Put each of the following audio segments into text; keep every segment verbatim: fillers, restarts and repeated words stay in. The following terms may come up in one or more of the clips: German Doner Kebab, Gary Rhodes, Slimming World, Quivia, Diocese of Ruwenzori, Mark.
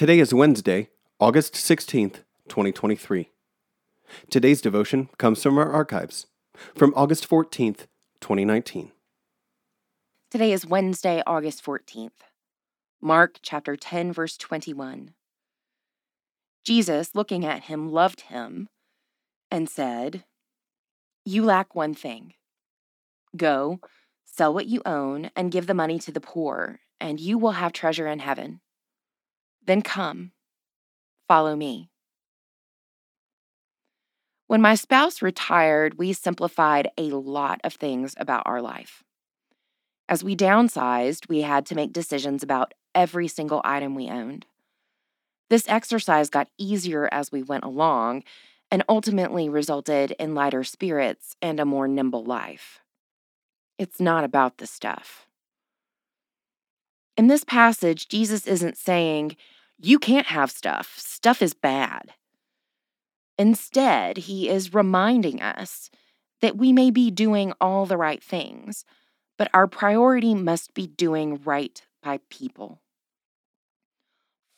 Today is Wednesday, August sixteenth, twenty twenty-three. Today's devotion comes from our archives, from August fourteenth, twenty nineteen. Today is Wednesday, August fourteenth. Mark chapter ten, verse twenty-one. Jesus, looking at him, loved him and said, "You lack one thing. Go, sell what you own and give the money to the poor, and you will have treasure in heaven. Then come, follow me." When my spouse retired, we simplified a lot of things about our life. As we downsized, we had to make decisions about every single item we owned. This exercise got easier as we went along and ultimately resulted in lighter spirits and a more nimble life. It's not about the stuff. In this passage, Jesus isn't saying, "You can't have stuff. Stuff is bad." Instead, he is reminding us that we may be doing all the right things, but our priority must be doing right by people.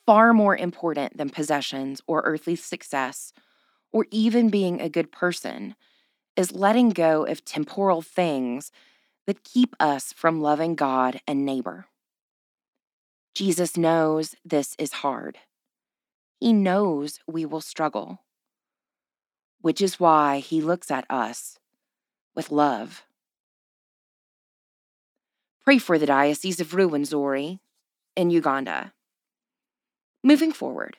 Far more important than possessions or earthly success, or even being a good person, is letting go of temporal things that keep us from loving God and neighbor. Jesus knows this is hard. He knows we will struggle, which is why he looks at us with love. Pray for the Diocese of Ruwenzori in Uganda. Moving forward,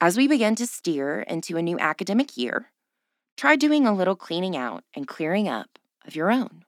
as we begin to steer into a new academic year, try doing a little cleaning out and clearing up of your own.